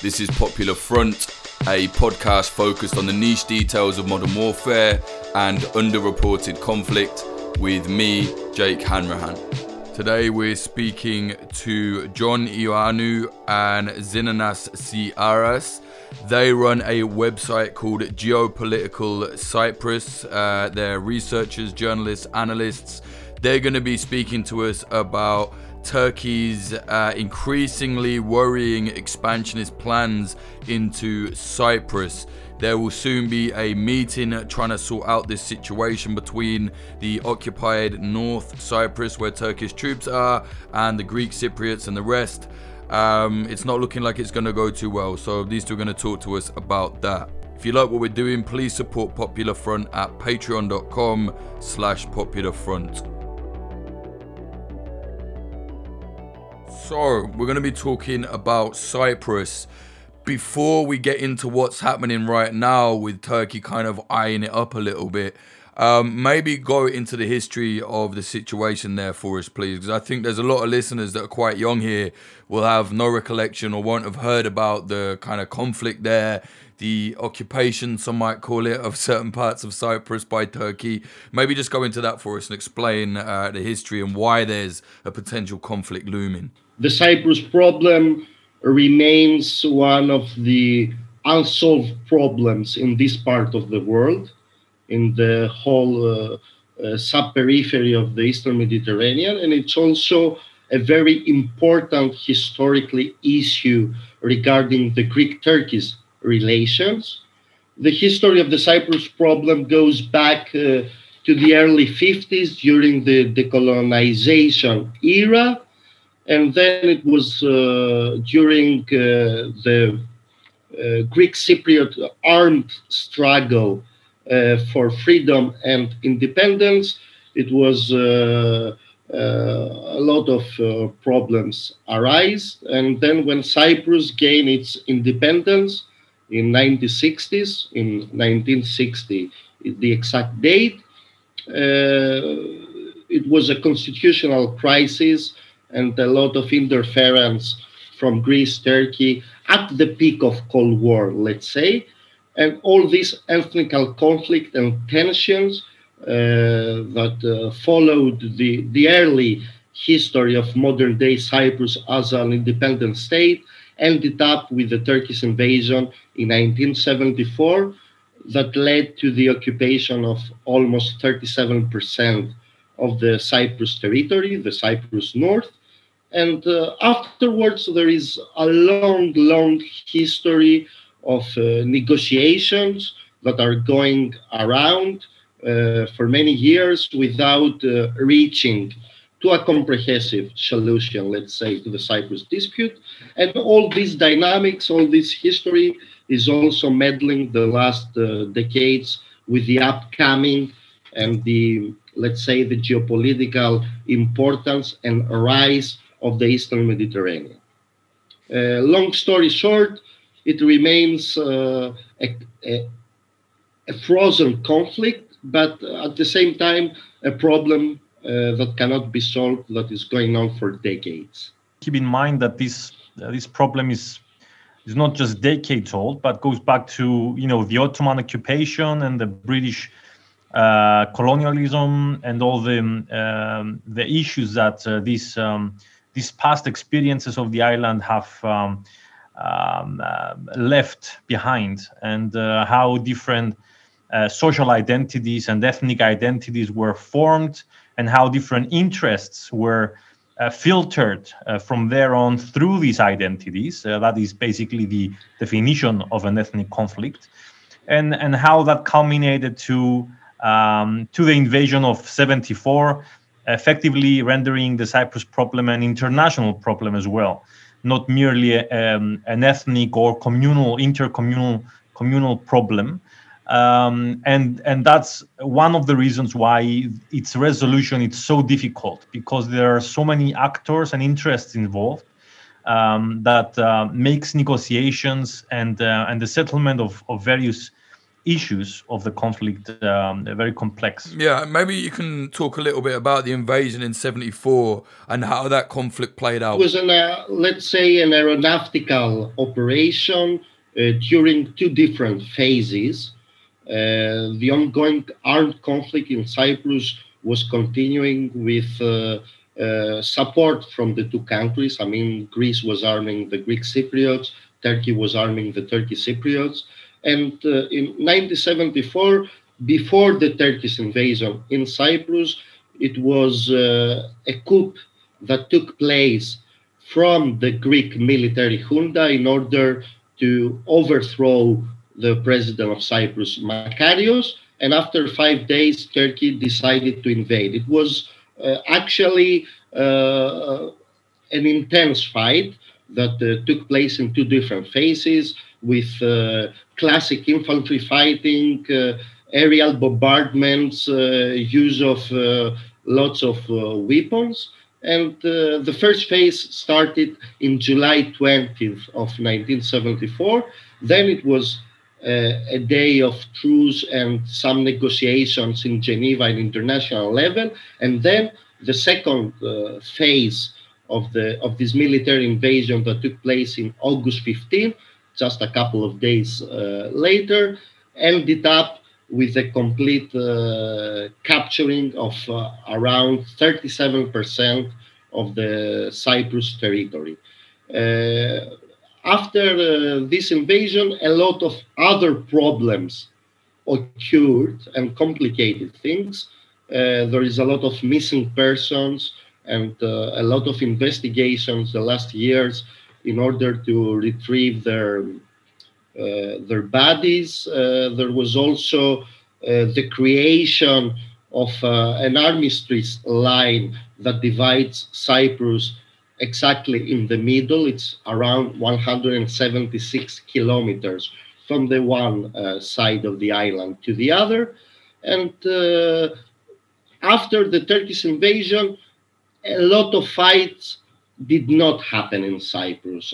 This is Popular Front, a podcast focused on the niche details of modern warfare and underreported conflict with me, Jake Hanrahan. Today we're speaking to John Ioannou and Zenonas Tziarras. They run a website called Geopolitical Cyprus. They're researchers, journalists, analysts. They're going to be speaking to us about Turkey's increasingly worrying expansionist plans into Cyprus. There will soon be a meeting trying to sort out this situation between the occupied North Cyprus, where Turkish troops are, and the Greek Cypriots and the rest. It's not looking like it's going to go too well, so these two are going to talk to us about that. If you like what we're doing, please support Popular Front at patreon.com/popularfront. So, we're going to be talking about Cyprus. Before we get into what's happening right now with Turkey kind of eyeing it up a little bit, maybe go into the history of the situation there for us, please, because I think there's a lot of listeners that are quite young here will have no recollection or won't have heard about the kind of conflict there, the occupation, some might call it, of certain parts of Cyprus by Turkey. Maybe just go into that for us and explain the history and why there's a potential conflict looming. The Cyprus problem remains one of the unsolved problems in this part of the world, in the whole sub-periphery of the Eastern Mediterranean. And it's also a very important historically issue regarding the Greek-Turkish relations. The history of the Cyprus problem goes back to the early 50s during the decolonization era. And then it was during the Greek Cypriot armed struggle for freedom and independence. It was a lot of problems arise. And then when Cyprus gained its independence in 1960s, in 1960, the exact date, it was a constitutional crisis and a lot of interference from Greece, Turkey, at the peak of Cold War, let's say. And all this ethnic conflict and tensions that followed the early history of modern-day Cyprus as an independent state ended up with the Turkish invasion in 1974 that led to the occupation of almost 37% of the Cyprus territory, the Cyprus North. And afterwards, there is a long, long history of negotiations that are going around for many years without reaching to a comprehensive solution, let's say, to the Cyprus dispute. And all these dynamics, all this history is also meddling the last decades with the upcoming and the, let's say, the geopolitical importance and rise of the Eastern Mediterranean. Long story short, it remains a frozen conflict, but at the same time, a problem that cannot be solved, that is going on for decades. Keep in mind that this problem is not just decades old, but goes back to, you know, the Ottoman occupation and the British colonialism and all the issues that these past experiences of the island have left behind, and how different social identities and ethnic identities were formed, and how different interests were filtered from there on through these identities. That is basically the definition of an ethnic conflict, and how that culminated to the invasion of 74, effectively rendering the Cyprus problem an international problem as well, not merely an ethnic or communal problem. And that's one of the reasons why its resolution is so difficult, because there are so many actors and interests involved that makes negotiations and the settlement of various issues of the conflict are very complex. Yeah, maybe you can talk a little bit about the invasion in 1974 and how that conflict played out. It was an aeronautical operation during two different phases. The ongoing armed conflict in Cyprus was continuing with support from the two countries. I mean, Greece was arming the Greek Cypriots, Turkey was arming the Turkish Cypriots. And in 1974, before the Turkish invasion in Cyprus, it was a coup that took place from the Greek military junta in order to overthrow the president of Cyprus, Makarios. And after 5 days, Turkey decided to invade. It was actually an intense fight that took place in two different phases, with classic infantry fighting, aerial bombardments, use of lots of weapons. And the first phase started in July 20th of 1974. Then it was a day of truce and some negotiations in Geneva and international level. And then the second phase of this military invasion that took place in August 15th, just a couple of days later, ended up with a complete capturing of around 37% of the Cyprus territory. After this invasion, a lot of other problems occurred and complicated things. There is a lot of missing persons and a lot of investigations the last years in order to retrieve their bodies. There was also the creation of an armistice line that divides Cyprus exactly in the middle. It's around 176 kilometers from the one side of the island to the other. And after the Turkish invasion, a lot of fights did not happen in Cyprus.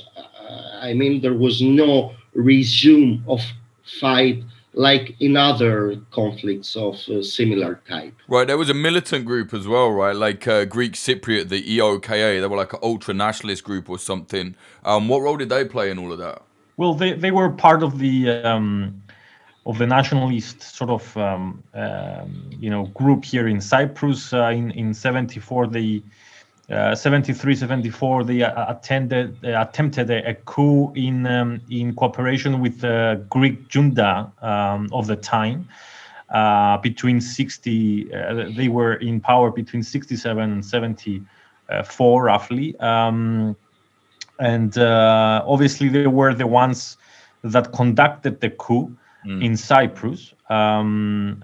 I mean, there was no resume of fight like in other conflicts of similar type. Right, there was a militant group as well, right? Like Greek Cypriot, the EOKA, they were like an ultra-nationalist group or something. What role did they play in all of that? Well, they were part of the nationalist sort of group here in Cyprus. In 1974, 1973-1974, they attempted a coup in cooperation with the Greek junta of the time. They were in power between 1967 and 1974, roughly. And obviously, they were the ones that conducted the coup in Cyprus. And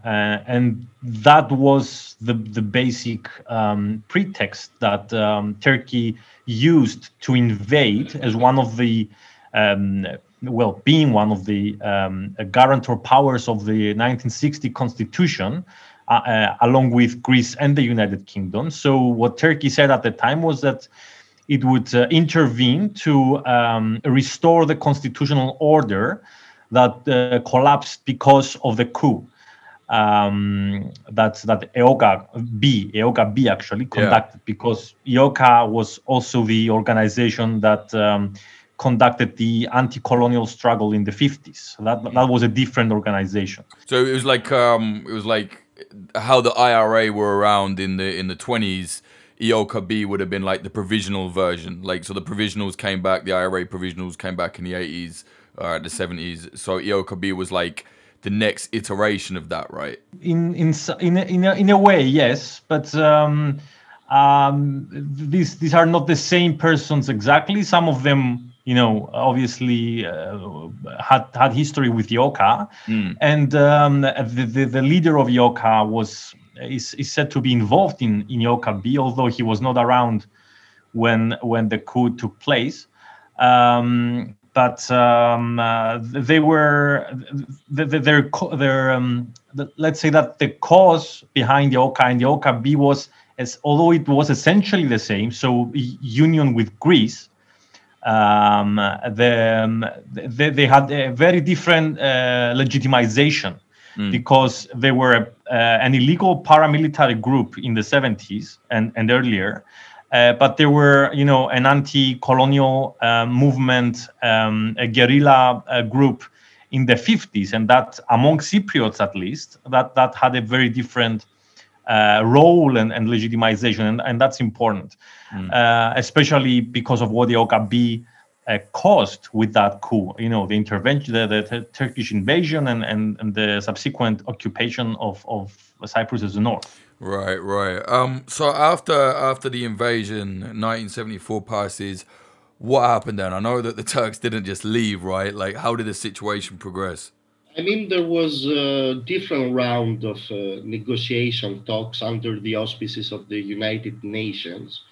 that was the basic pretext that Turkey used to invade as one of the, being one of the guarantor powers of the 1960 constitution, along with Greece and the United Kingdom. So what Turkey said at the time was that it would intervene to restore the constitutional order that collapsed because of the coup that EOKA B actually conducted, because EOKA was also the organization that conducted the anti-colonial struggle in the 50s. That was a different organization. So it was like how the IRA were around in the 20s. EOKA B would have been like the provisional version. Like, so the provisionals came back, the IRA provisionals came back in the 80s. The 70s. So EOKA B was like the next iteration of that, right? In a way, yes. But these are not the same persons exactly. Some of them, obviously had history with EOKA, and the leader of EOKA is said to be involved in EOKA B, although he was not around when the coup took place. Let's say that the cause behind EOKA and EOKA B was, although it was essentially the same, so union with Greece, They had a very different legitimization because they were an illegal paramilitary group in the 70s and earlier, but they were, you know, an anti-colonial movement, a guerrilla group in the 50s, and that among Cypriots at least, that had a very different role and legitimization, and that's important, especially because of what the EOKA B caused with that coup. You know, the intervention, the Turkish invasion, and the subsequent occupation of Cyprus as the north. Right. So after the invasion, 1974 passes. What happened then? I know that the Turks didn't just leave, right? Like, how did the situation progress? I mean, there was a different round of negotiation talks under the auspices of the United Nations.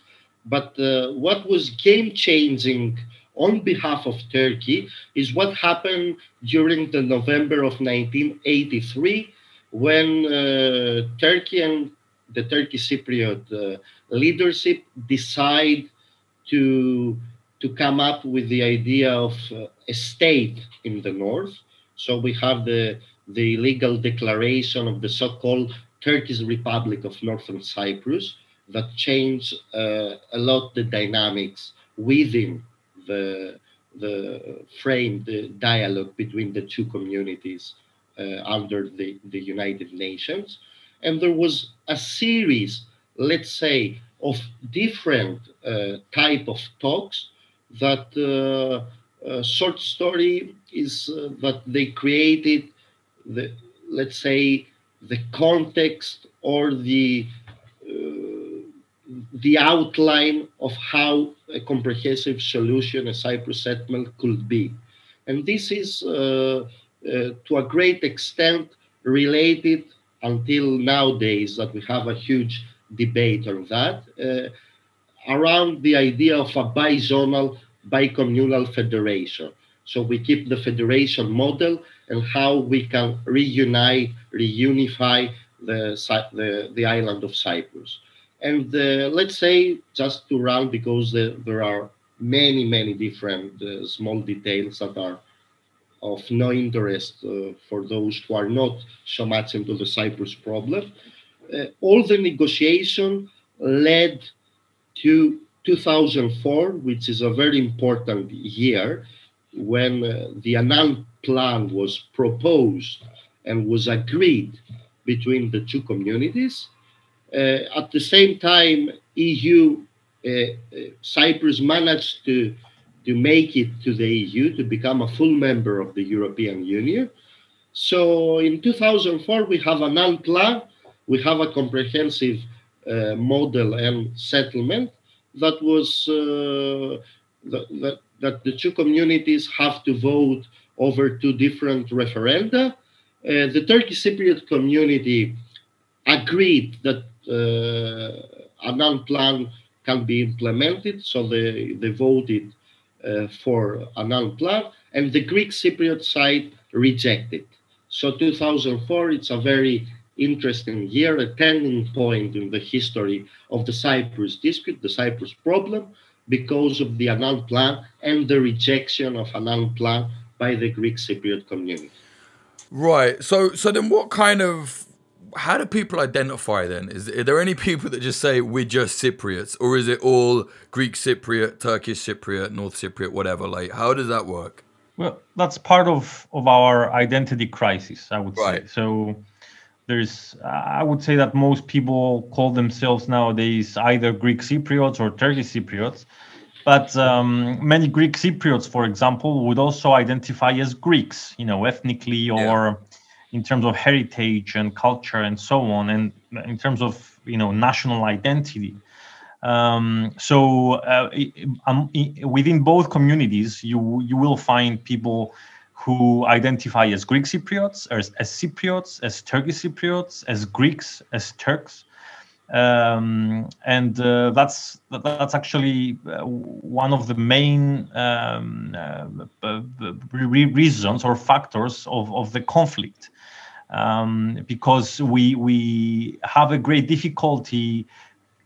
But what was game-changing on behalf of Turkey is what happened during the November of 1983, when Turkey and the Turkish Cypriot leadership decide to come up with the idea of a state in the north. So we have the legal declaration of the so-called Turkish Republic of Northern Cyprus that changed a lot the dynamics within the frame, the dialogue between the two communities under the United Nations. And there was a series, let's say, of different type of talks that short story is that they created the, let's say, the context or the outline of how a comprehensive solution, a Cyprus settlement, could be. And this is to a great extent related until nowadays, that we have a huge debate on that, around the idea of a bizonal, bicommunal federation. So we keep the federation model and how we can reunify the island of Cyprus. And let's say, just to round, because there are many different small details that are of no interest for those who are not so much into the Cyprus problem. All the negotiation led to 2004, which is a very important year, when the Annan Plan was proposed and was agreed between the two communities. At the same time, EU, Cyprus managed to make it to the EU, to become a full member of the European Union. So in 2004, we have an Annan Plan. We have a comprehensive model and settlement that was that the two communities have to vote over two different referenda. The Turkish Cypriot community agreed that Annan Plan can be implemented, so they voted for Annan Plan, and the Greek Cypriot side rejected. So 2004, it's a very interesting year, a turning point in the history of the Cyprus dispute, the Cyprus problem, because of the Annan Plan and the rejection of Annan Plan by the Greek Cypriot community. Right. So then what kind of, how do people identify then? Are there any people that just say we're just Cypriots, or is it all Greek Cypriot, Turkish Cypriot, North Cypriot, whatever? Like, how does that work? Well, that's part of our identity crisis, I would say. So there's, I would say that most people call themselves nowadays either Greek Cypriots or Turkish Cypriots, but many Greek Cypriots, for example, would also identify as Greeks, you know, ethnically or in terms of heritage and culture and so on, and in terms of, you know, national identity. Within both communities, you will find people who identify as Greek Cypriots, as Cypriots, as Turkish Cypriots, as Greeks, as Turks, and that's actually one of the main reasons or factors of the conflict, because we have a great difficulty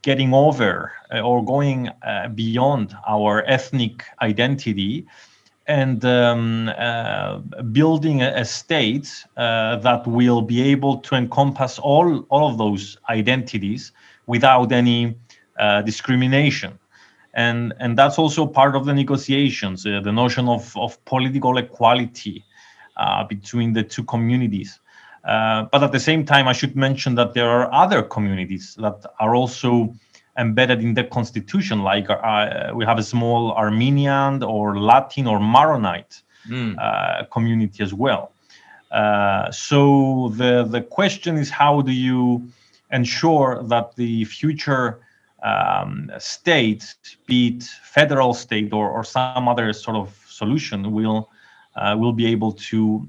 getting over or going beyond our ethnic identity and building a state that will be able to encompass all of those identities without any discrimination. And that's also part of the negotiations, the notion of political equality between the two communities. But at the same time, I should mention that there are other communities that are also embedded in the constitution, like we have a small Armenian or Latin or Maronite community as well. So the question is, how do you ensure that the future state, be it federal state or some other sort of solution, will be able to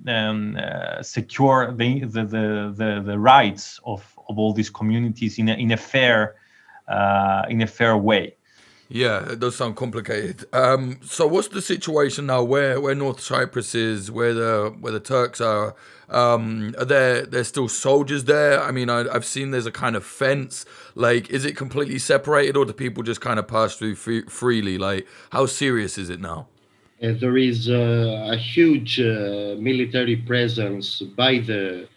secure the rights of all these communities in a fair way? Yeah, that does sound complicated. So what's the situation now where North Cyprus is, where the Turks are? Are there still soldiers there? I mean, I've seen there's a kind of fence. Like, is it completely separated, or do people just kind of pass through freely? Like, how serious is it now? There is a huge military presence by the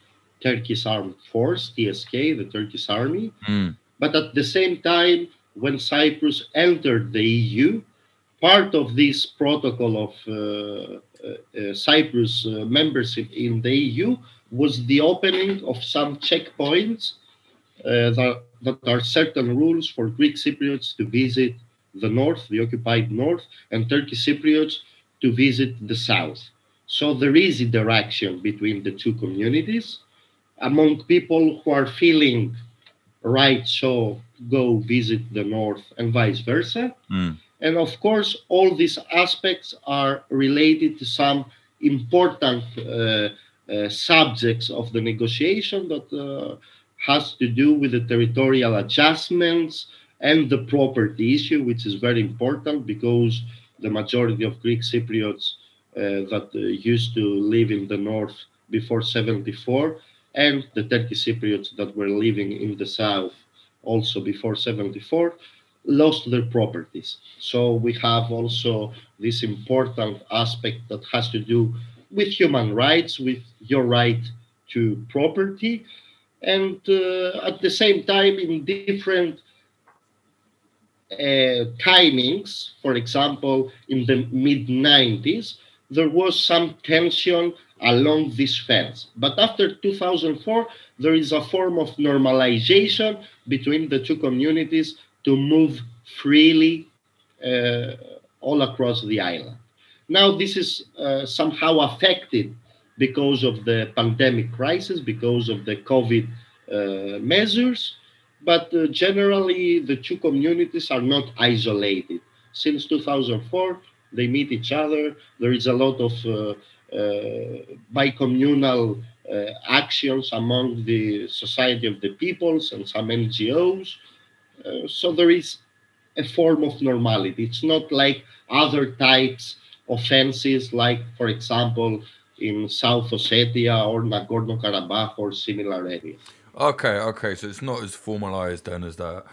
Turkish Armed Force, TSK, the Turkish Army. Mm. But at the same time, when Cyprus entered the EU, part of this protocol of Cyprus membership in the EU was the opening of some checkpoints that are certain rules for Greek Cypriots to visit the north, the occupied north, and Turkish Cypriots to visit the south. So there is interaction between the two communities among people who are feeling right, so go visit the north and vice versa. Mm. And of course, all these aspects are related to some important subjects of the negotiation that has to do with the territorial adjustments and the property issue, which is very important because the majority of Greek Cypriots that used to live in the north before 1974 and the Turkish Cypriots that were living in the south also before 1974, lost their properties. So we have also this important aspect that has to do with human rights, with your right to property. And at the same time, in different timings, for example, in the mid-90s, there was some tension along this fence. But after 2004, there is a form of normalization between the two communities to move freely all across the island. Now, this is somehow affected because of the pandemic crisis, because of the COVID measures, but generally the two communities are not isolated. Since 2004, they meet each other. There is a lot of bicommunal actions among the Society of the Peoples and some NGOs. So there is a form of normality. It's not like other types of offenses, like, for example, in South Ossetia or Nagorno-Karabakh or similar areas. Okay. So it's not as formalized then as that.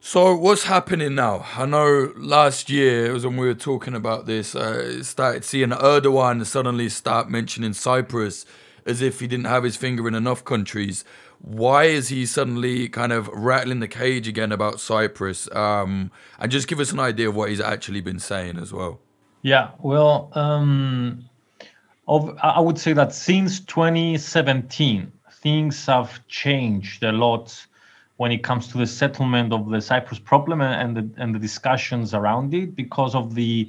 So what's happening now? I know last year, it was when we were talking about this, I started seeing Erdogan suddenly start mentioning Cyprus as if he didn't have his finger in enough countries. Why is he suddenly kind of rattling the cage again about Cyprus? And just give us an idea of what he's actually been saying as well. Yeah, well, I would say that since 2017, things have changed a lot when it comes to the settlement of the Cyprus problem and the discussions around it, because of the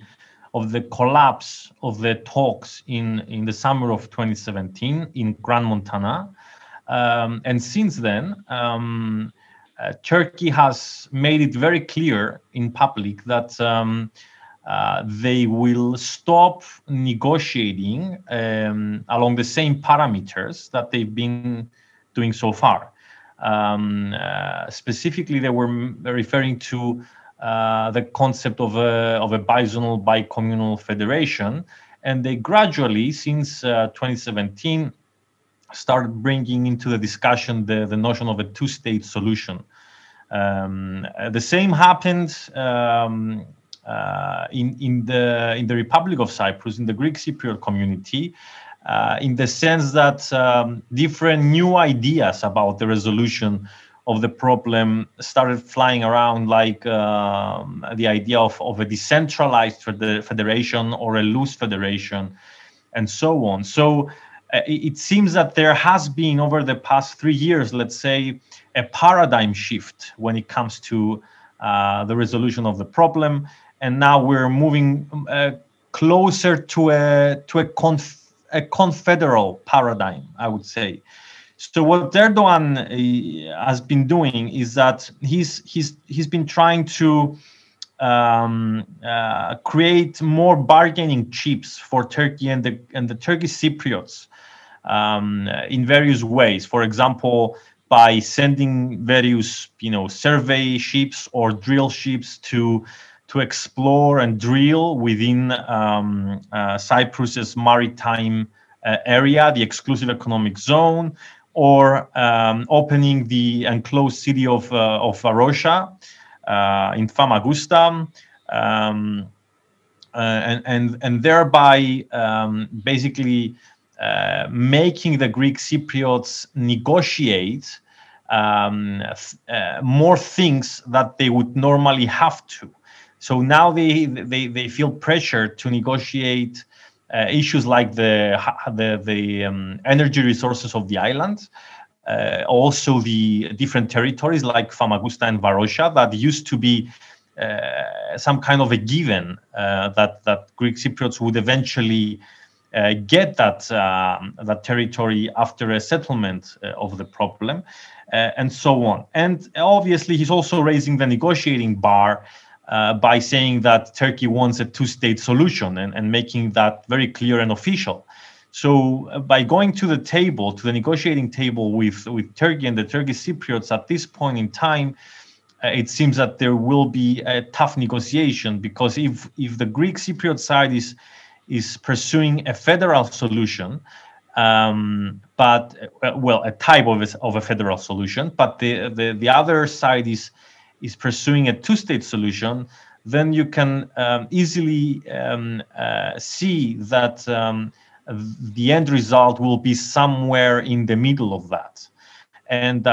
collapse of the talks in the summer of 2017 in Grand Montana. And since then, Turkey has made it very clear in public that they will stop negotiating along the same parameters that they've been doing so far. Specifically, they were referring to the concept of a bizonal, bicommunal federation, and they gradually, since 2017, started bringing into the discussion the notion of a two-state solution. The same happened in the Republic of Cyprus, in the Greek Cypriot community, in the sense that different new ideas about the resolution of the problem started flying around, like the idea of a decentralized federation or a loose federation, and so on. So it seems that there has been, over the past 3 years, let's say, a paradigm shift when it comes to the resolution of the problem, and now we're moving closer to a confederal paradigm, I would say. So what Erdogan has been doing is that he's been trying to create more bargaining chips for Turkey and the Turkish Cypriots in various ways. For example, by sending various survey ships or drill ships to explore and drill within Cyprus's maritime area, the exclusive economic zone, or opening the enclosed city of Varosha in Famagusta, and thereby basically making the Greek Cypriots negotiate more things that they would normally have to. So now they feel pressure to negotiate issues like the energy resources of the island, also the different territories like Famagusta and Varosha that used to be some kind of a given that Greek Cypriots would eventually get that territory after a settlement of the problem, and so on. And obviously, he's also raising the negotiating bar by saying that Turkey wants a two-state solution and making that very clear and official. So by going to the table, to the negotiating table with Turkey and the Turkish Cypriots at this point in time, it seems that there will be a tough negotiation, because if the Greek Cypriot side is pursuing a federal solution, a type of a federal solution, but the other side is pursuing a two-state solution, then you can easily see that the end result will be somewhere in the middle of that. And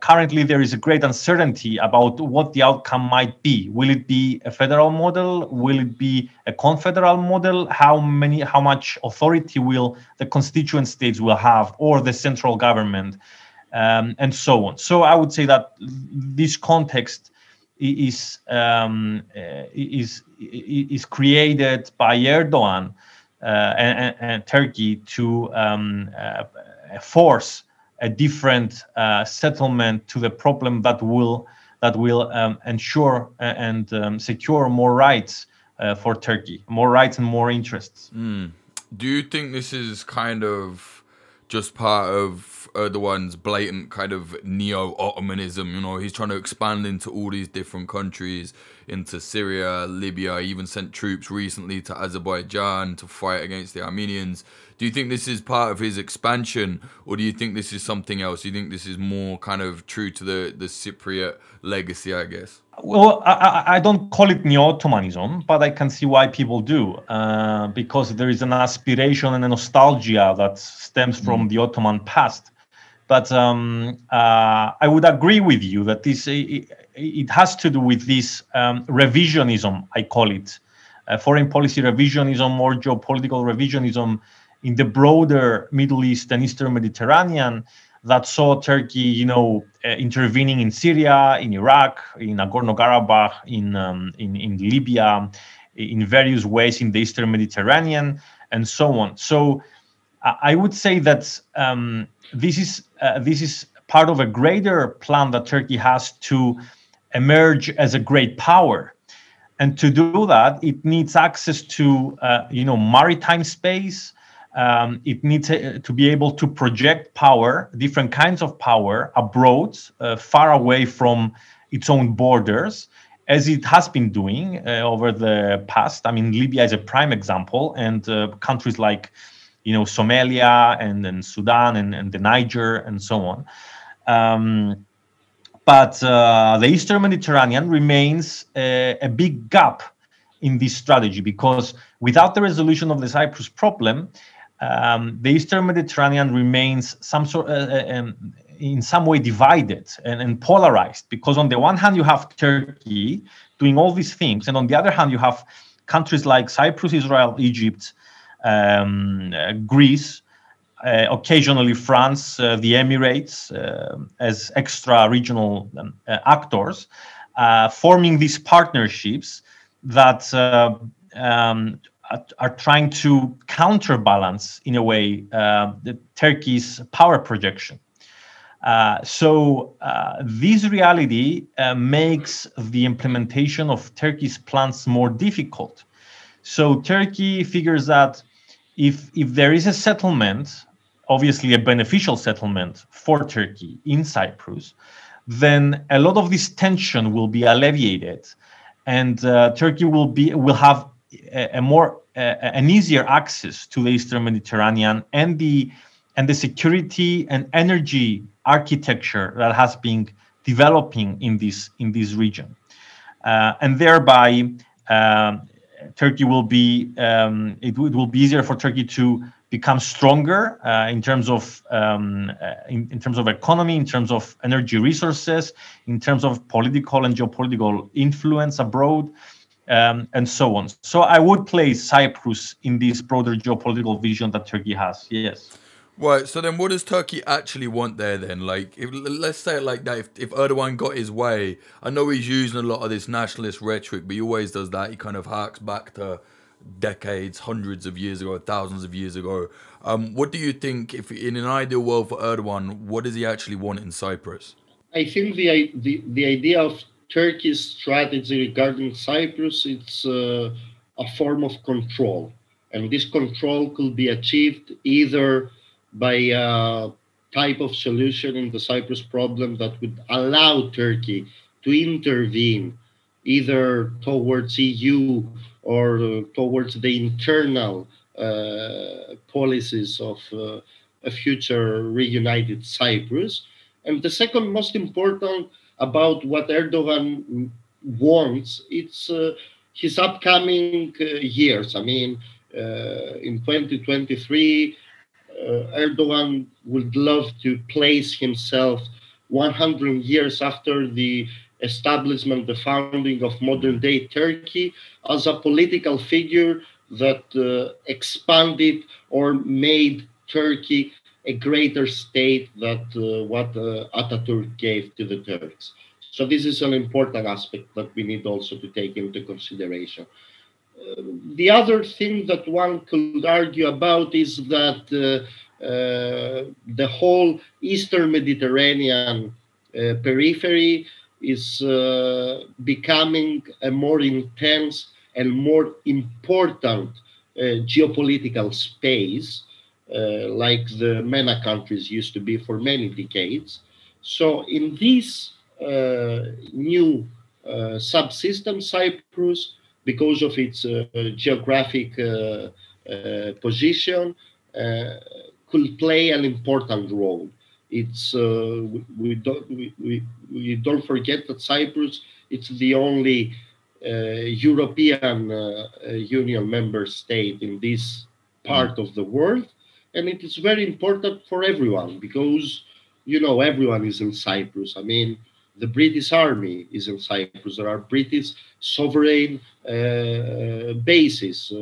currently there is a great uncertainty about what the outcome might be. Will it be a federal model? Will it be a confederal model? How much authority will the constituent states will have, or the central government? And so on. So I would say that this context is created by Erdogan and Turkey to force a different settlement to the problem that will ensure and secure more rights for Turkey, more rights and more interests. Mm. Do you think this is kind of just part of Erdogan's blatant kind of neo-Ottomanism? He's trying to expand into all these different countries, into Syria, Libya, even sent troops recently to Azerbaijan to fight against the Armenians. Do you think this is part of his expansion, or do you think this is something else? Do you think this is more kind of true to the Cypriot legacy, I guess? Well, I don't call it neo-Ottomanism, but I can see why people do, because there is an aspiration and a nostalgia that stems from the Ottoman past. But I would agree with you that this it has to do with this revisionism, I call it, foreign policy revisionism or geopolitical revisionism in the broader Middle East and Eastern Mediterranean that saw Turkey, intervening in Syria, in Iraq, in Nagorno-Karabakh, in Libya, in various ways in the Eastern Mediterranean, and so on. So I would say that this is part of a greater plan that Turkey has to emerge as a great power, and to do that, it needs access to maritime space. It needs to be able to project power, different kinds of power, abroad, far away from its own borders, as it has been doing over the past. I mean, Libya is a prime example, and countries like, Somalia and Sudan and the Niger and so on. But the Eastern Mediterranean remains a big gap in this strategy, because without the resolution of the Cyprus problem, the Eastern Mediterranean remains in some way divided and polarized, because on the one hand you have Turkey doing all these things, and on the other hand you have countries like Cyprus, Israel, Egypt, Greece, occasionally France, the Emirates, as extra regional actors, forming these partnerships that are trying to counterbalance, in a way, the Turkey's power projection. So this reality makes the implementation of Turkey's plans more difficult. So Turkey figures that if there is a settlement, obviously a beneficial settlement for Turkey in Cyprus, then a lot of this tension will be alleviated, and Turkey will have an easier access to the Eastern Mediterranean and the security and energy architecture that has been developing in this region, and thereby Turkey will be it will be easier for Turkey to become stronger in terms of economy, in terms of energy resources, in terms of political and geopolitical influence abroad, and so on. So I would place Cyprus in this broader geopolitical vision that Turkey has. Yes. Right, so then what does Turkey actually want there then? Like, let's say it like that, if Erdogan got his way, I know he's using a lot of this nationalist rhetoric, but he always does that. He kind of harks back to decades, hundreds of years ago, thousands of years ago. What do you think, if in an ideal world for Erdogan, what does he actually want in Cyprus? I think the idea of Turkey's strategy regarding Cyprus, it's a form of control. And this control could be achieved either by a type of solution in the Cyprus problem that would allow Turkey to intervene either towards EU or towards the internal policies of a future reunited Cyprus. And the second most important about what Erdogan wants, it's his upcoming years. I mean, in 2023, Erdogan would love to place himself 100 years after the establishment, the founding of modern-day Turkey, as a political figure that expanded or made Turkey a greater state than what Ataturk gave to the Turks. So this is an important aspect that we need also to take into consideration. The other thing that one could argue about is that the whole Eastern Mediterranean periphery is becoming a more intense and more important geopolitical space, like the MENA countries used to be for many decades. So in this new subsystem, Cyprus, because of its geographic position, could play an important role. It's we don't forget that Cyprus, it's the only European Union member state in this part of the world, and it is very important for everyone because, you know, everyone is in Cyprus. I mean, the British army is in Cyprus. There are British sovereign bases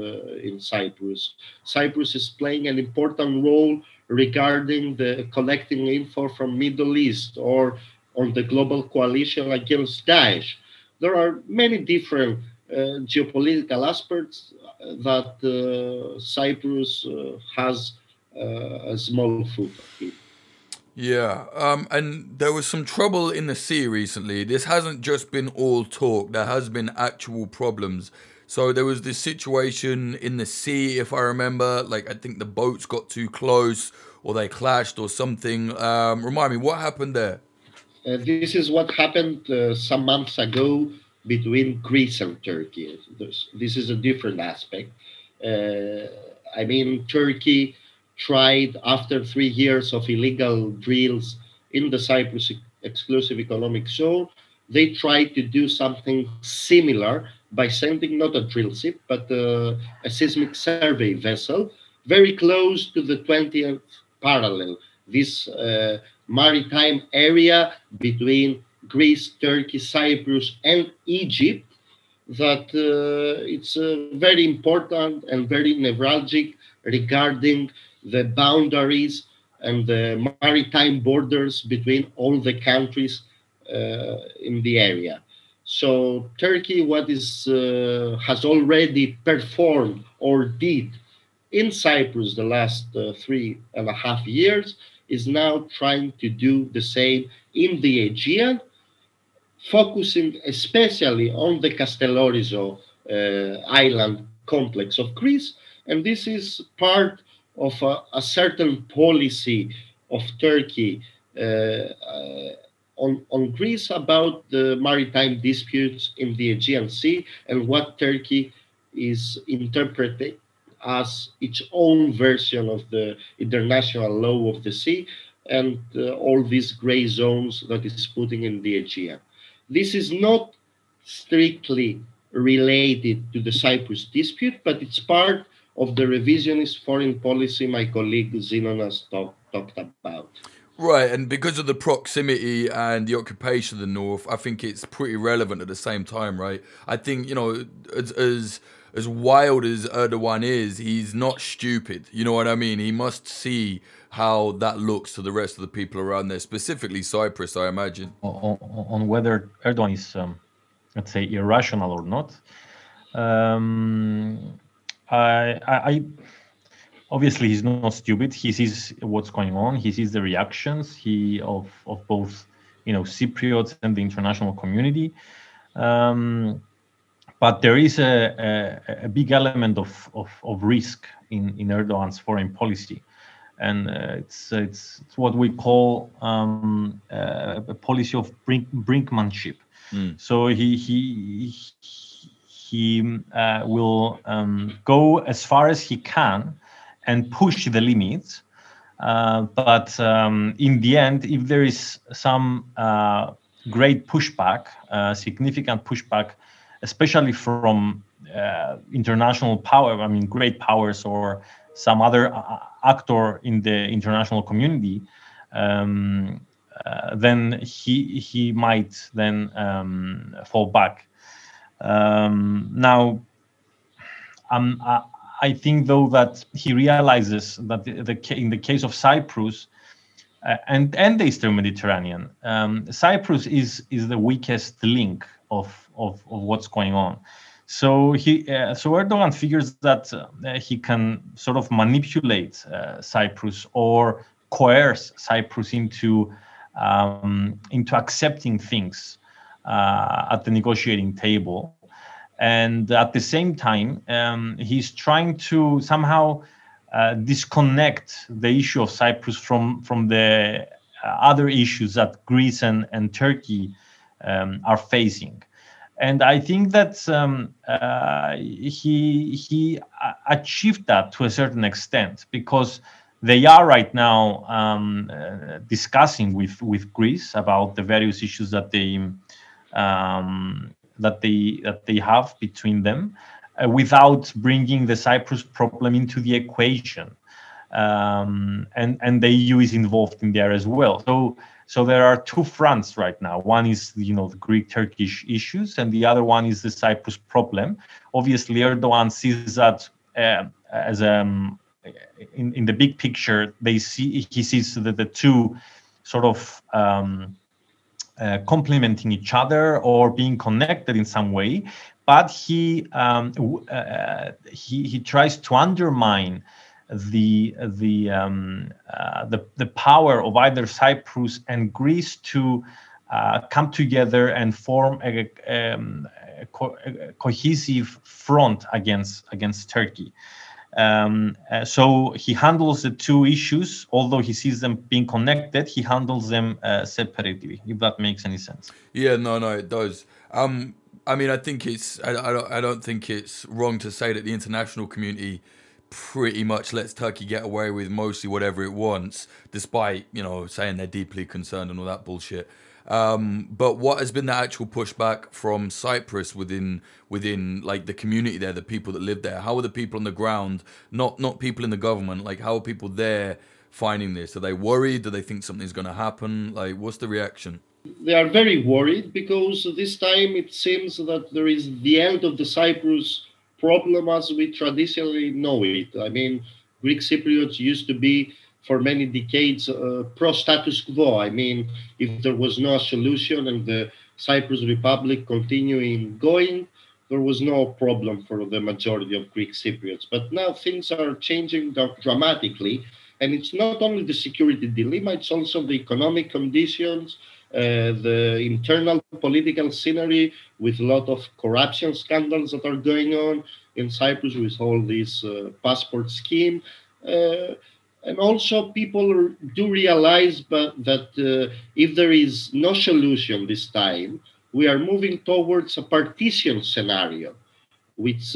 in Cyprus. Cyprus is playing an important role regarding the collecting info from Middle East or on the global coalition against Daesh. There are many different geopolitical aspects that Cyprus has a small foot in. Yeah, and there was some trouble in the sea recently. This hasn't just been all talk. There has been actual problems. So there was this situation in the sea, if I remember. Like, I think the boats got too close or they clashed or something. Remind me, what happened there? This is what happened some months ago between Greece and Turkey. This is a different aspect. I mean, Turkey tried, after 3 years of illegal drills in the Cyprus exclusive economic zone, they tried to do something similar by sending not a drill ship, but a seismic survey vessel very close to the 20th parallel, this maritime area between Greece, Turkey, Cyprus, and Egypt, that it's very important and very neuralgic regarding the boundaries and the maritime borders between all the countries in the area. So Turkey, what is has already performed or did in Cyprus the last 3.5 years, is now trying to do the same in the Aegean, focusing especially on the Kastelorizo island complex of Greece. And this is part of a certain policy of Turkey on Greece about the maritime disputes in the Aegean Sea, and what Turkey is interpreting as its own version of the international law of the sea, and all these gray zones that it's putting in the Aegean. This is not strictly related to the Cyprus dispute, but it's part of the revisionist foreign policy my colleague Zenonas talked about. Right, and because of the proximity and the occupation of the north, I think it's pretty relevant at the same time, right? I think, you know, as wild as Erdogan is, he's not stupid. You know what I mean? He must see how that looks to the rest of the people around there, specifically Cyprus, I imagine. On whether Erdogan is, let's say, irrational or not, I obviously he's not stupid. He sees what's going on. He sees the reactions of both, you know, Cypriots and the international community. But there is a big element of risk in Erdogan's foreign policy, and it's what we call a policy of brinkmanship. Mm. So he will go as far as he can and push the limits, but in the end, if there is some great pushback, significant pushback, especially from international power, I mean, great powers or some other actor in the international community, then he might then fall back. Now, I think, though, that he realizes that in the case of Cyprus and the Eastern Mediterranean, Cyprus is the weakest link of what's going on. So so Erdogan figures that he can sort of manipulate Cyprus or coerce Cyprus into accepting things at the negotiating table, and at the same time he's trying to somehow disconnect the issue of Cyprus from the other issues that Greece and Turkey are facing. And I think that he achieved that to a certain extent, because they are right now discussing with Greece about the various issues that they have between them, without bringing the Cyprus problem into the equation. And the EU is involved in there as well. So there are two fronts right now. One is, you know, the Greek-Turkish issues, and the other one is the Cyprus problem. Obviously, Erdogan sees that as in the big picture. He sees that the two sort of complementing each other or being connected in some way. But he tries to undermine the power of either Cyprus and Greece to come together and form a cohesive front against Turkey. So he handles the two issues, although he sees them being connected. He handles them separately, if that makes any sense. Yeah, no, it does. I mean, I think I don't think it's wrong to say that the international community pretty much lets Turkey get away with mostly whatever it wants, despite, you know, saying they're deeply concerned and all that bullshit. But what has been the actual pushback from Cyprus within like the community there, the people that live there? How are the people on the ground, not people in the government, like how are people there finding this? Are they worried? Do they think something's going to happen? Like, what's the reaction? They are very worried because this time it seems that there is the end of the Cyprus problem as we traditionally know it. I mean, Greek Cypriots used to be for many decades pro-status quo. I mean, if there was no solution and the Cyprus Republic continuing going, there was no problem for the majority of Greek Cypriots. But now things are changing dramatically. And it's not only the security dilemma, it's also the economic conditions, the internal political scenery with a lot of corruption scandals that are going on in Cyprus with all this passport scheme. And also people do realize that if there is no solution this time, we are moving towards a partition scenario, which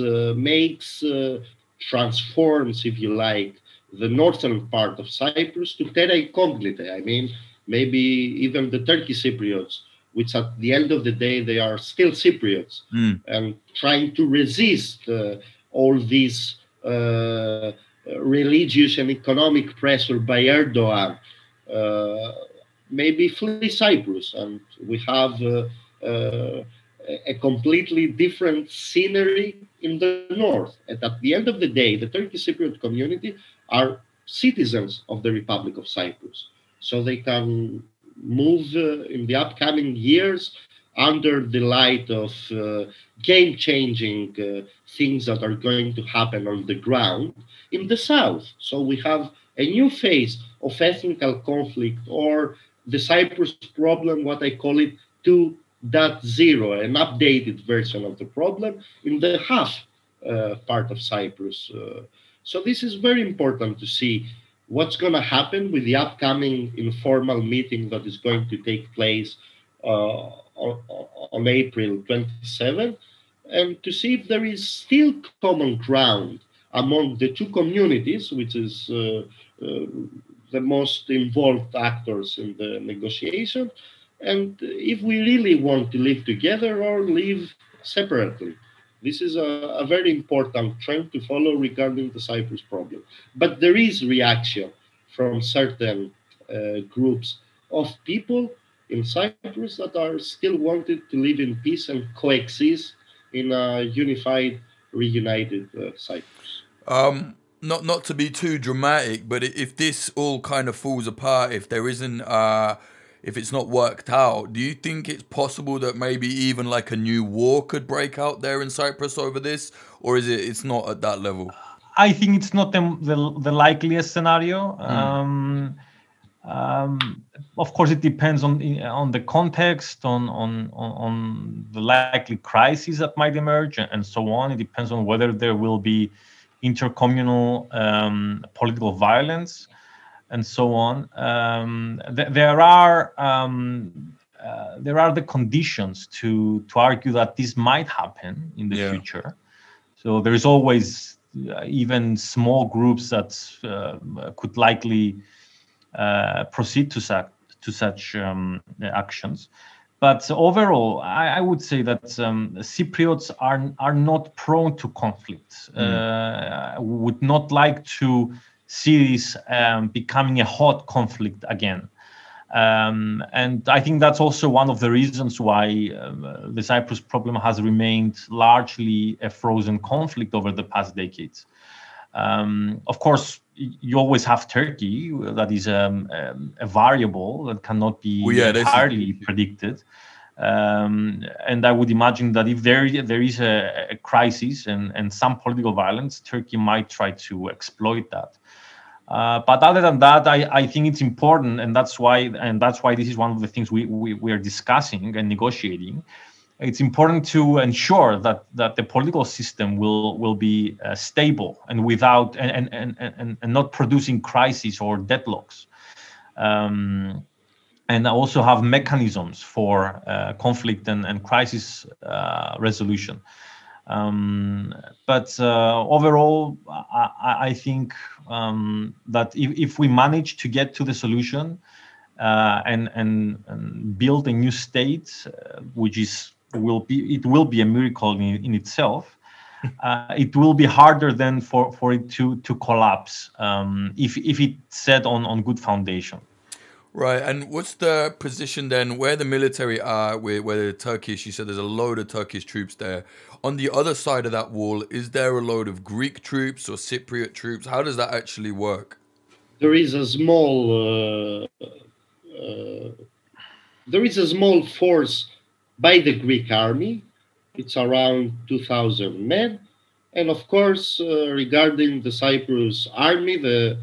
transforms, if you like, the northern part of Cyprus to terra incognita. I mean, maybe even the Turkish Cypriots, which at the end of the day, they are still Cypriots and trying to resist all these religious and economic pressure by Erdogan, maybe flee Cyprus. And we have a completely different scenery in the north. And at the end of the day, the Turkish Cypriot community are citizens of the Republic of Cyprus. So they can move in the upcoming years under the light of game-changing things that are going to happen on the ground in the south. So we have a new phase of ethnic conflict, or the Cyprus problem, what I call it 2.0, an updated version of the problem in the half part of Cyprus. So this is very important to see what's going to happen with the upcoming informal meeting that is going to take place on April 27th, and to see if there is still common ground among the two communities, which is the most involved actors in the negotiation, and if we really want to live together or live separately. This is a very important trend to follow regarding the Cyprus problem. But there is reaction from certain groups of people in Cyprus that are still wanted to live in peace and coexist in a unified, reunited Cyprus. Not to be too dramatic, but if this all kind of falls apart, if there isn't... if it's not worked out, do you think it's possible that maybe even like a new war could break out there in Cyprus over this? Or is it's not at that level? I think it's not the likeliest scenario. Of course, it depends on the context, on the likely crises that might emerge and so on. It depends on whether there will be intercommunal political violence and so on. There are the conditions to argue that this might happen in the future. So there is always even small groups that could likely proceed to such actions. But overall, I would say that Cypriots are not prone to conflict. I would not like to see this becoming a hot conflict again. And I think that's also one of the reasons why the Cyprus problem has remained largely a frozen conflict over the past decades. Of course, you always have Turkey, that is a variable that cannot be entirely predicted. And I would imagine that if there is a crisis and some political violence, Turkey might try to exploit that. But other than that, I think it's important, and that's why this is one of the things we are discussing and negotiating. It's important to ensure that the political system will be stable and without and not producing crises or deadlocks. And also have mechanisms for conflict and crisis resolution. But overall, I think that if we manage to get to the solution, and build a new state, which is will be a miracle in itself. It will be harder than for it to collapse if it's set on good foundation. Right, and what's the position then where the military are, where the Turkish, you said there's a load of Turkish troops there. On the other side of that wall, is there a load of Greek troops or Cypriot troops? How does that actually work? There is a small force by the Greek army. It's around 2,000 men. And of course, regarding the Cyprus army, the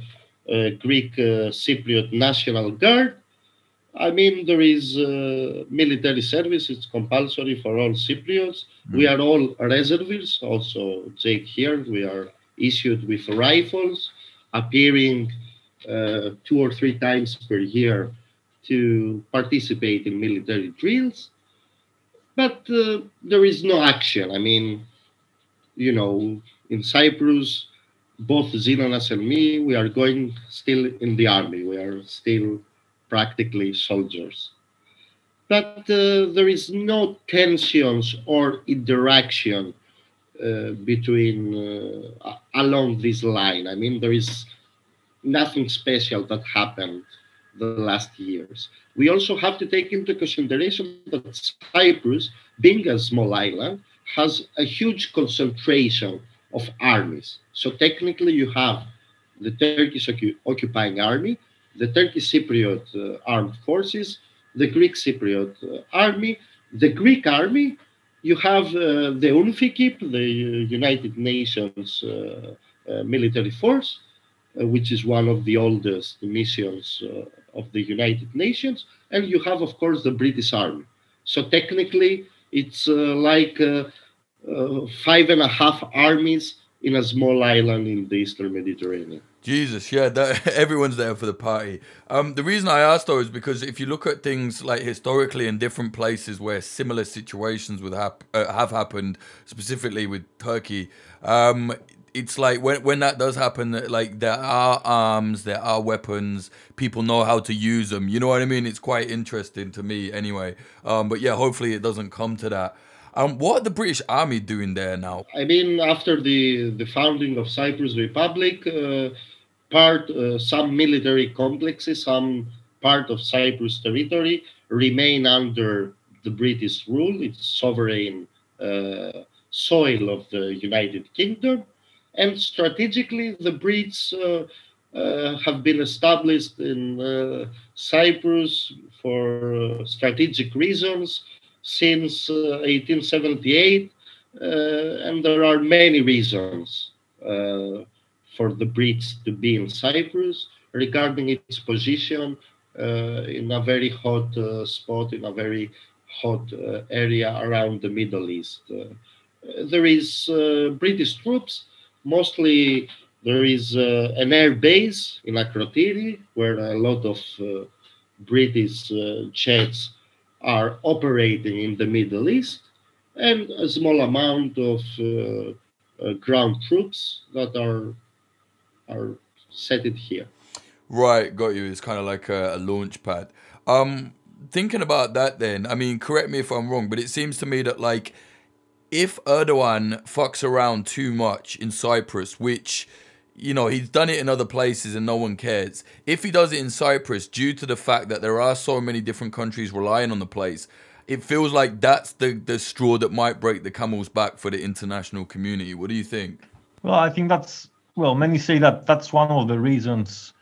Greek Cypriot National Guard. I mean, there is military service. It's compulsory for all Cypriots. Mm-hmm. We are all reservists. Also, Jake here, we are issued with rifles, appearing 2 or 3 times per year to participate in military drills. But there is no action. I mean, you know, in Cyprus, both Zenonas and me, we are going still in the army. We are still practically soldiers. But there is no tensions or interaction between along this line. I mean, there is nothing special that happened the last years. We also have to take into consideration that Cyprus, being a small island, has a huge concentration of armies. So technically you have the Turkish occupying army, the Turkish Cypriot armed forces, the Greek Cypriot army, the Greek army, you have the UNFICYP, the United Nations military force, which is one of the oldest missions of the United Nations, and you have, of course, the British army. So technically it's like 5.5 armies in a small island in the Eastern Mediterranean. Jesus, yeah, everyone's there for the party. The reason I asked, though, is because if you look at things like historically in different places where similar situations would have happened, specifically with Turkey, it's like when that does happen, like there are arms, there are weapons, people know how to use them. You know what I mean? It's quite interesting to me anyway. But yeah, hopefully it doesn't come to that. What are the British army doing there now? I mean, after the founding of Cyprus Republic, some military complexes, some part of Cyprus territory remain under the British rule. It's sovereign soil of the United Kingdom. And strategically, the Brits have been established in Cyprus for strategic reasons since 1878, and there are many reasons for the Brits to be in Cyprus regarding its position in a very hot spot, in a very hot area around the Middle East. There is British troops, mostly there is an air base in Akrotiri where a lot of British jets are operating in the Middle East, and a small amount of ground troops that are set in here. Right, got you. It's kind of like a launch pad. Thinking about that then, I mean, correct me if I'm wrong, but it seems to me that like, if Erdogan fucks around too much in Cyprus, which, you know, he's done it in other places and no one cares. If he does it in Cyprus, due to the fact that there are so many different countries relying on the place, it feels like that's the straw that might break the camel's back for the international community. What do you think? Well, I think many say that that's one of the reasons,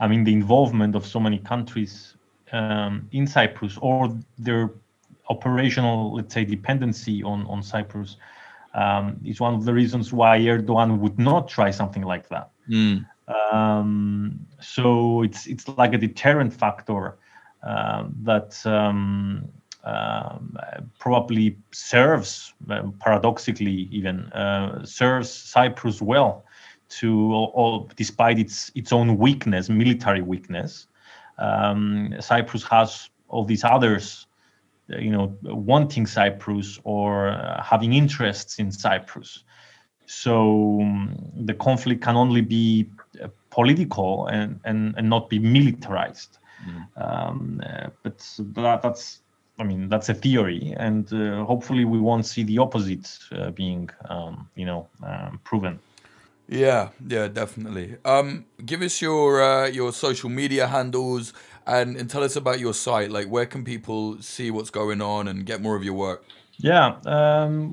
I mean, the involvement of so many countries in Cyprus or their operational, let's say, dependency on Cyprus. It's one of the reasons why Erdogan would not try something like that. Mm. So it's like a deterrent factor that probably serves, paradoxically even, serves Cyprus well despite its own weakness, military weakness. Cyprus has all these others, you know, wanting Cyprus or having interests in Cyprus. So the conflict can only be political and not be militarized. But that's I mean, that's a theory, and hopefully we won't see the opposite being, proven. Yeah, definitely. Give us your social media handles and tell us about your site. Like, where can people see what's going on and get more of your work? Yeah,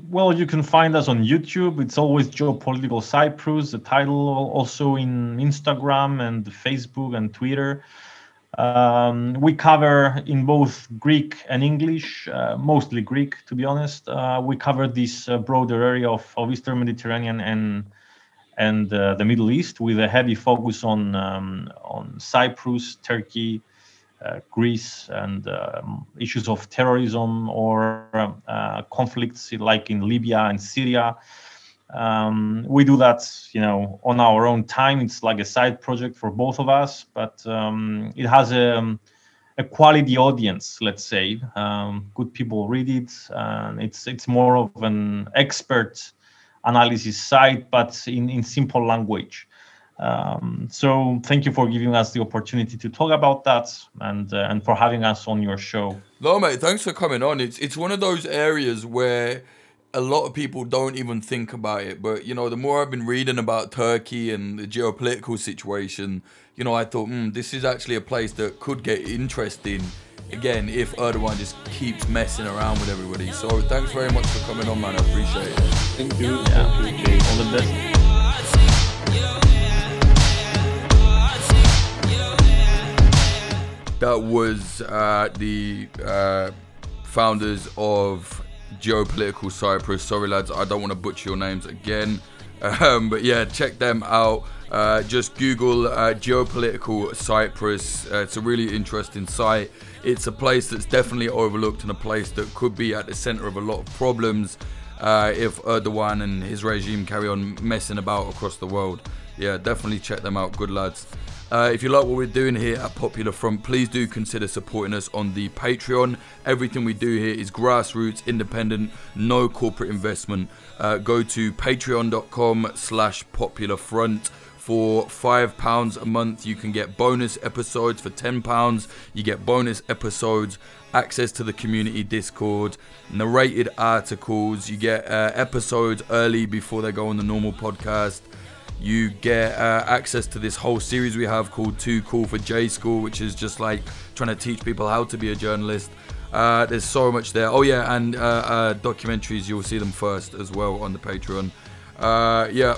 well, you can find us on YouTube. It's always Geopolitical Cyprus, the title, also in Instagram and Facebook and Twitter. We cover in both Greek and English, mostly Greek, to be honest. We cover this broader area of Eastern Mediterranean and the Middle East, with a heavy focus on Cyprus, Turkey, Greece, and issues of terrorism or conflicts like in Libya and Syria. We do that, on our own time. It's like a side project for both of us, but it has a quality audience, let's say. Good people read it. It's more of an expert analysis site, but in simple language. So thank you for giving us the opportunity to talk about that and for having us on your show. No, mate, thanks for coming on. It's one of those areas where a lot of people don't even think about it. But, the more I've been reading about Turkey and the geopolitical situation, I thought, this is actually a place that could get interesting again if Erdogan just keeps messing around with everybody. So thanks very much for coming on, man. I appreciate it. Thank you. Yeah. Thank you. All the best. That was the founders of Geopolitical Cyprus. Sorry, lads, I don't want to butcher your names again. But yeah, check them out. Just Google Geopolitical Cyprus. It's a really interesting site. It's a place that's definitely overlooked and a place that could be at the center of a lot of problems if Erdogan and his regime carry on messing about across the world. Yeah, definitely check them out. Good lads. If you like what we're doing here at Popular Front, please do consider supporting us on the Patreon. Everything we do here is grassroots, independent, no corporate investment. Go to patreon.com/popularfront. For £5 a month, you can get bonus episodes. For £10, you get bonus episodes, access to the community Discord, narrated articles. You get episodes early before they go on the normal podcast. You get access to this whole series we have called Too Cool for J School, which is just like trying to teach people how to be a journalist. There's so much there. Oh yeah, and documentaries, you'll see them first as well on the Patreon. Yeah,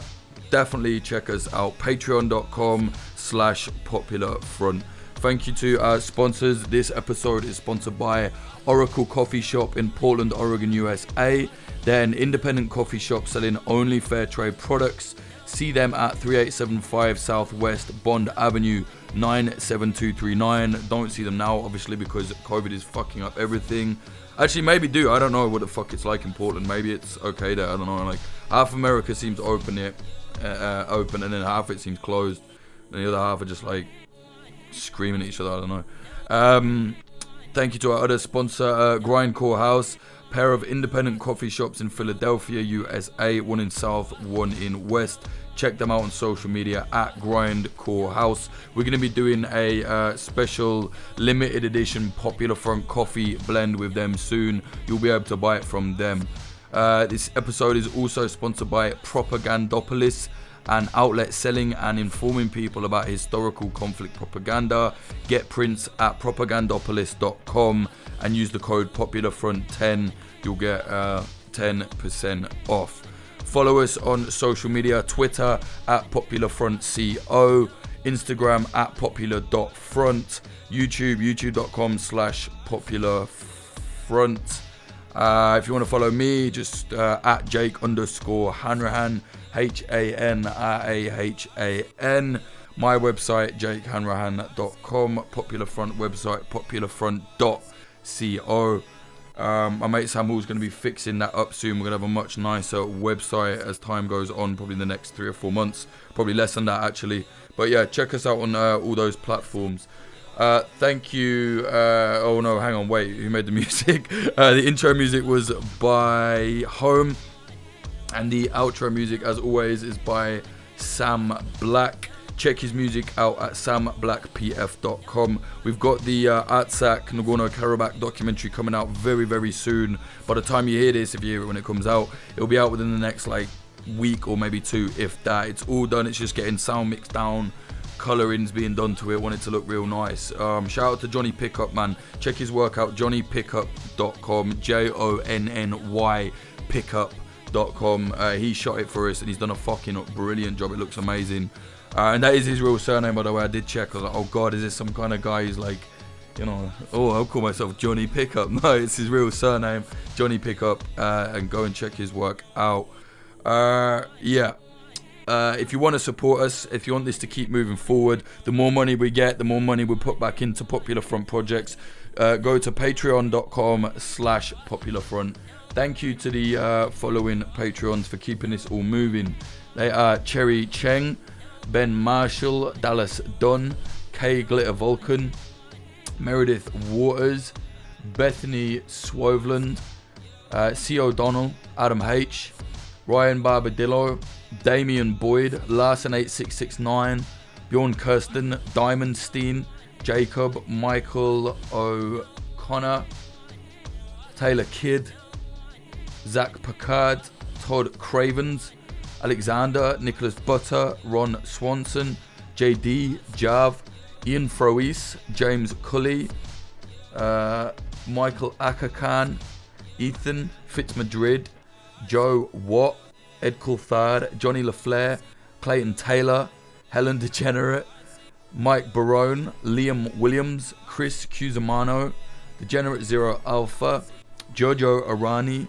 definitely check us out. Patreon.com/popularfront. Thank you to our sponsors. This episode is sponsored by Oracle Coffee Shop in Portland, Oregon, USA. They're an independent coffee shop selling only fair trade products. See them at 3875 Southwest Bond Avenue, 97239. Don't see them now, obviously, because COVID is fucking up everything. Actually, maybe do. I don't know what the fuck it's like in Portland. Maybe it's okay there. I don't know. Like, half America seems open, and then half it seems closed. And the other half are just, like, screaming at each other. I don't know. Thank you to our other sponsor, Grindcore House. Pair of independent coffee shops in Philadelphia, USA, one in South, one in West. Check them out on social media at Grindcore House. We're going to be doing a special limited edition Popular Front coffee blend with them soon. You'll be able to buy it from them. This episode is also sponsored by Propagandopolis, an outlet selling and informing people about historical conflict propaganda. Get prints at propagandopolis.com and use the code POPULARFRONT10. You'll get 10% off. Follow us on social media, Twitter at PopularFrontCO, Instagram at popular.front, YouTube, youtube.com/popularfront. If you want to follow me, just at Jake_Hanrahan, HANRAHAN. My website, jakehanrahan.com. Popular Front website, popularfront.co. My mate Sam Hall's going to be fixing that up soon. We're going to have a much nicer website as time goes on, probably in the next 3 or 4 months. Probably less than that, actually. But yeah, check us out on all those platforms. Thank you. Oh no, hang on, wait. Who made the music? The intro music was by Home, and the outro music, as always, is by Sam Black. Check his music out at samblackpf.com. We've got the Artsakh Nagorno-Karabakh documentary coming out very, very soon. By the time you hear this, if you hear it when it comes out, it'll be out within the next like week or maybe two, if that. It's all done. It's just getting sound mixed down, colorings being done to it. I want it to look real nice. Shout out to Jonny Pickup, man. Check his work out, jonnypickup.com, Jonny pickup.com. He shot it for us and he's done a fucking brilliant job. It looks amazing. And that is his real surname, by the way. I did check. I was like, oh god, is this some kind of guy who's like, you know, oh, I'll call myself Jonny Pickup. No, it's his real surname, Jonny Pickup. And go and check his work out. If you want to support us, if you want this to keep moving forward, the more money we get, the more money we put back into Popular Front projects. Go to patreon.com/Popular Front. Thank you to the following Patreons for keeping this all moving. They are Cherry Cheng, Ben Marshall, Dallas Dunn, K Glitter Vulcan, Meredith Waters, Bethany Swoveland, C O'Donnell, Adam H, Ryan Barbadillo, Damian Boyd, Larson8669, Bjorn Kirsten, Diamondstein, Jacob, Michael O'Connor, Taylor Kidd, Zach Picard, Todd Cravens, Alexander, Nicholas Butter, Ron Swanson, JD, Jav, Ian Froese, James Cully, Michael Akakan, Ethan Fitzmadrid, Joe Watt, Ed Coulthard, Johnny LaFleur, Clayton Taylor, Helen Degenerate, Mike Barone, Liam Williams, Chris Cusimano, Degenerate Zero Alpha, Jojo Arani,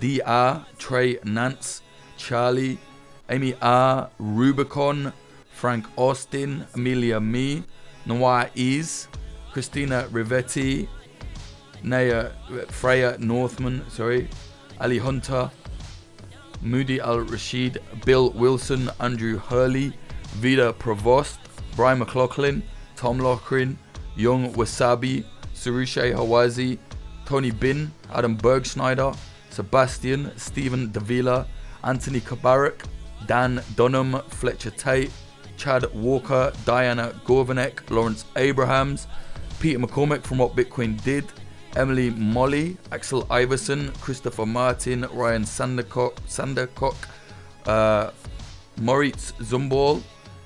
DR, Trey Nance, Charlie, Amy R, Rubicon, Frank Austin, Amelia Me, Noir Ease, Christina Rivetti, Freya Northman, Ali Hunter, Moody Al-Rashid, Bill Wilson, Andrew Hurley, Vida Provost, Brian McLaughlin, Tom Lochrin, Young Wasabi, Surushe Hawazi, Tony Bin, Adam Bergschneider, Sebastian, Stephen Davila, Anthony Kabarak, Dan Dunham, Fletcher Tate, Chad Walker, Diana Gorvanek, Lawrence Abrahams, Peter McCormick from What Bitcoin Did, Emily Molly, Axel Iverson, Christopher Martin, Ryan Sandercock, Moritz Zumball,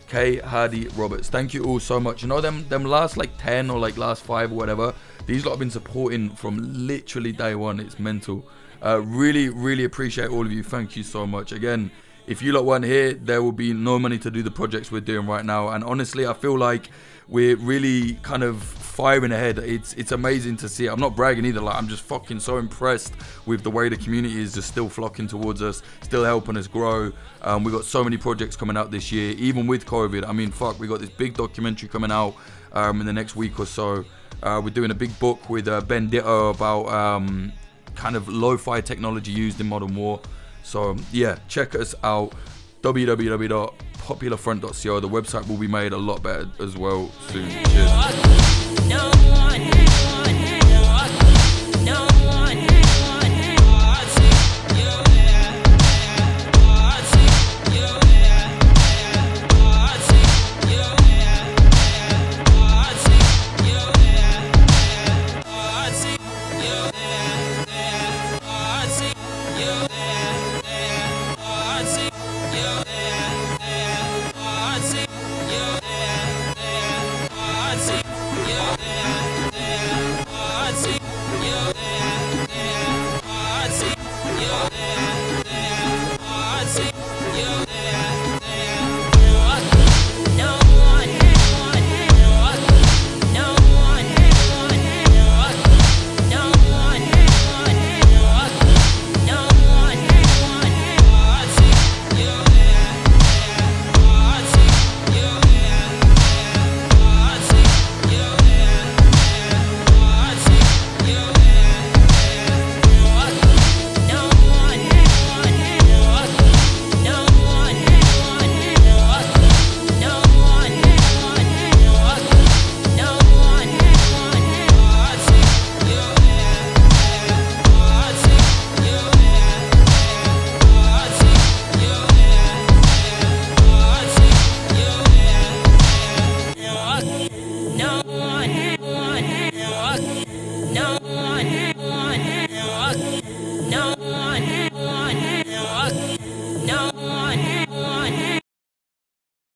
K Hardy Roberts. Thank you all so much. You know, them last like 10 or like last 5 or whatever, these lot have been supporting from literally day one. It's mental. Really, really appreciate all of you. Thank you so much. Again, if you lot weren't here, there will be no money to do the projects we're doing right now. And honestly, I feel like we're really kind of firing ahead. It's amazing to see. I'm not bragging either. Like, I'm just fucking so impressed with the way the community is just still flocking towards us, still helping us grow. We've got so many projects coming out this year, even with COVID. I mean, fuck, we got this big documentary coming out in the next week or so. We're doing a big book with Ben Ditto about kind of lo-fi technology used in modern war. So yeah, check us out. www.popularfront.co. The website will be made a lot better as well soon. Cheers.